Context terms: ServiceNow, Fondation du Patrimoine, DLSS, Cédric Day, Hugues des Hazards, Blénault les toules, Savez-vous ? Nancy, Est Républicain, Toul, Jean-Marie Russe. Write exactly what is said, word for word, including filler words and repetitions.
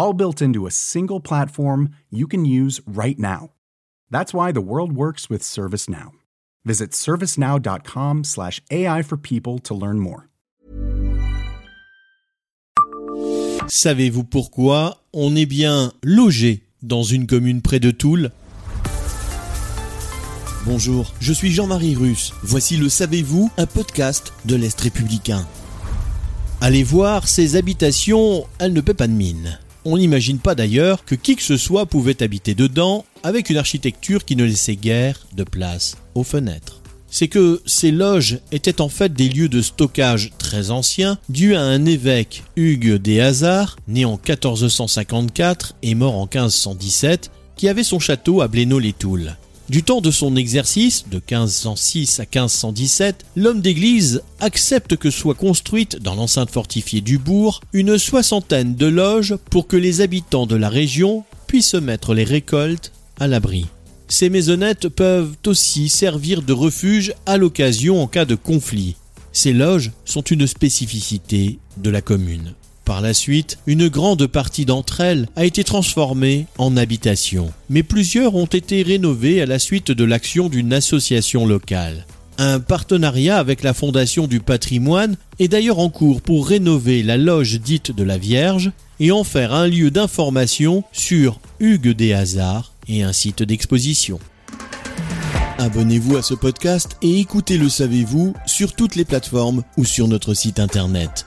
All built into a single platform you can use right now. That's why the world works with ServiceNow. Visit servicenow dot com slash A I for people to learn more. Savez-vous pourquoi on est bien logé dans une commune près de Toul ? Bonjour, je suis Jean-Marie Russe. Voici le Savez-vous, un podcast de l'Est Républicain. Allez voir ces habitations, elles ne paient pas de mine. On n'imagine pas d'ailleurs que qui que ce soit pouvait habiter dedans avec une architecture qui ne laissait guère de place aux fenêtres. C'est que ces loges étaient en fait des lieux de stockage très anciens dus à un évêque, Hugues des Hazards, né en quatorze cent cinquante-quatre et mort en quinze cent dix-sept, qui avait son château à Blénault les toules. Du temps de son exercice, de quinze cent six à quinze cent dix-sept, l'homme d'église accepte que soit construite, dans l'enceinte fortifiée du bourg, une soixantaine de loges pour que les habitants de la région puissent mettre les récoltes à l'abri. Ces maisonnettes peuvent aussi servir de refuge à l'occasion en cas de conflit. Ces loges sont une spécificité de la commune. Par la suite, une grande partie d'entre elles a été transformée en habitation, mais plusieurs ont été rénovées à la suite de l'action d'une association locale. Un partenariat avec la Fondation du Patrimoine est d'ailleurs en cours pour rénover la loge dite de la Vierge et en faire un lieu d'information sur Hugues des Hazards et un site d'exposition. Abonnez-vous à ce podcast et écoutez Le Savez-vous sur toutes les plateformes ou sur notre site internet.